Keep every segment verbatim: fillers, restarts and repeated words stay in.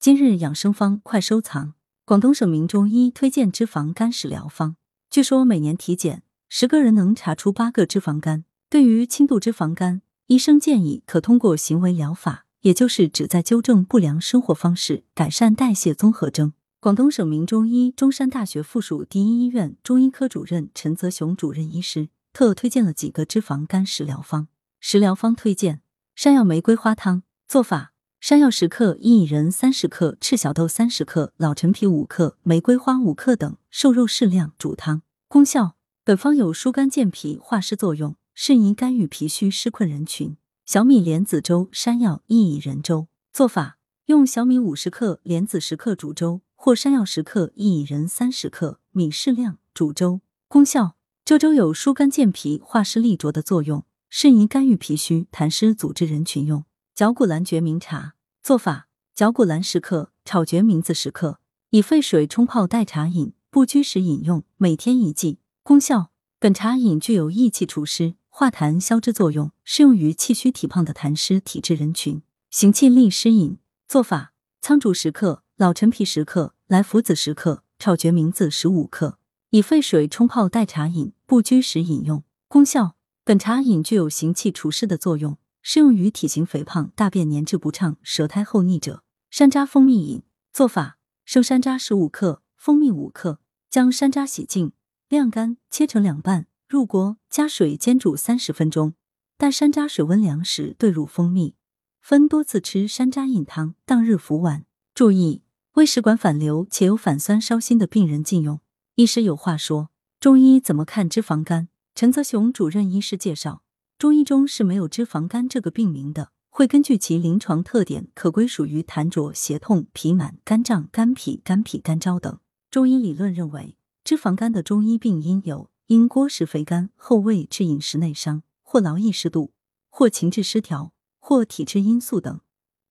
今日养生方快收藏！广东省名中医推荐脂肪肝食疗方，据说每年体检，十个人能查出八个脂肪肝。对于轻度脂肪肝，医生建议可通过行为疗法，也就是旨在纠正不良生活方式，改善代谢综合征。广东省名中医中山大学附属第一医院中医科主任陈泽雄主任医师特推荐了几个脂肪肝食疗方。食疗方推荐：山药玫瑰花汤。做法：山药十克，薏仁三十克，赤小豆三十克，老陈皮五克，玫瑰花五克等，瘦肉适量，煮汤。功效：本方有疏肝健脾化湿作用，适宜肝郁脾虚湿困人群。小米莲子粥、山药薏仁粥。做法：用小米五十克、莲子十克煮粥，或山药十克、薏仁三十克，米适量，煮粥。功效：这粥有疏肝健脾化湿利浊的作用，适宜肝郁脾虚痰湿阻滞人群用。绞股蓝决明茶。做法：绞股蓝十克，炒决明子十克，以沸水冲泡代茶饮，不拘时饮用，每天一剂。功效：本茶饮具有益气除湿、化痰消脂作用，适用于气虚体胖的痰湿体质人群，行气利湿饮。做法：苍术十克，老陈皮十克，莱菔子十克，炒决明子十五克，以沸水冲泡代茶饮，不拘时饮用。功效：本茶饮具有行气除湿的作用，适用于体型肥胖、大便粘滞不畅、舌苔厚腻者。山楂蜂蜜饮。做法：生山楂十五克，蜂蜜五克，将山楂洗净、晾干，切成两半，入锅加水煎煮三十分钟。待山楂水温凉时，兑入蜂蜜，分多次吃山楂饮汤，当日服完。注意：胃食管反流且有反酸烧心的病人禁用。医师有话说，中医怎么看脂肪肝？陈泽雄主任医师介绍，中医中是没有脂肪肝这个病名的，会根据其临床特点可归属于痰浊、胁痛、脾满、肝胀、肝脾、肝脾干燥等。中医理论认为，脂肪肝的中医病因有因锅食肥甘、后味致饮食内伤，或劳逸适度，或情志失调，或体质因素等，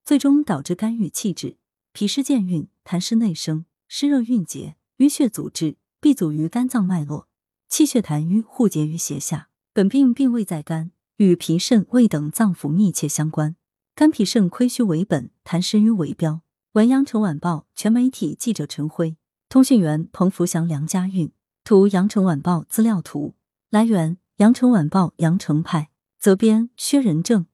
最终导致肝郁气滞、脾湿健运、痰湿内生、湿热蕴结、淤血阻滞，必阻于肝脏脉络，气血痰瘀互结于胁下。本病并未在肝，与脾、肾、胃等脏腑密切相关，肝脾肾亏虚为本，痰湿瘀为标。文阳城晚报全媒体记者陈辉，通讯员彭福祥、梁家韵。图阳城晚报资料图。来源：阳城晚报阳城派。责编：薛仁正。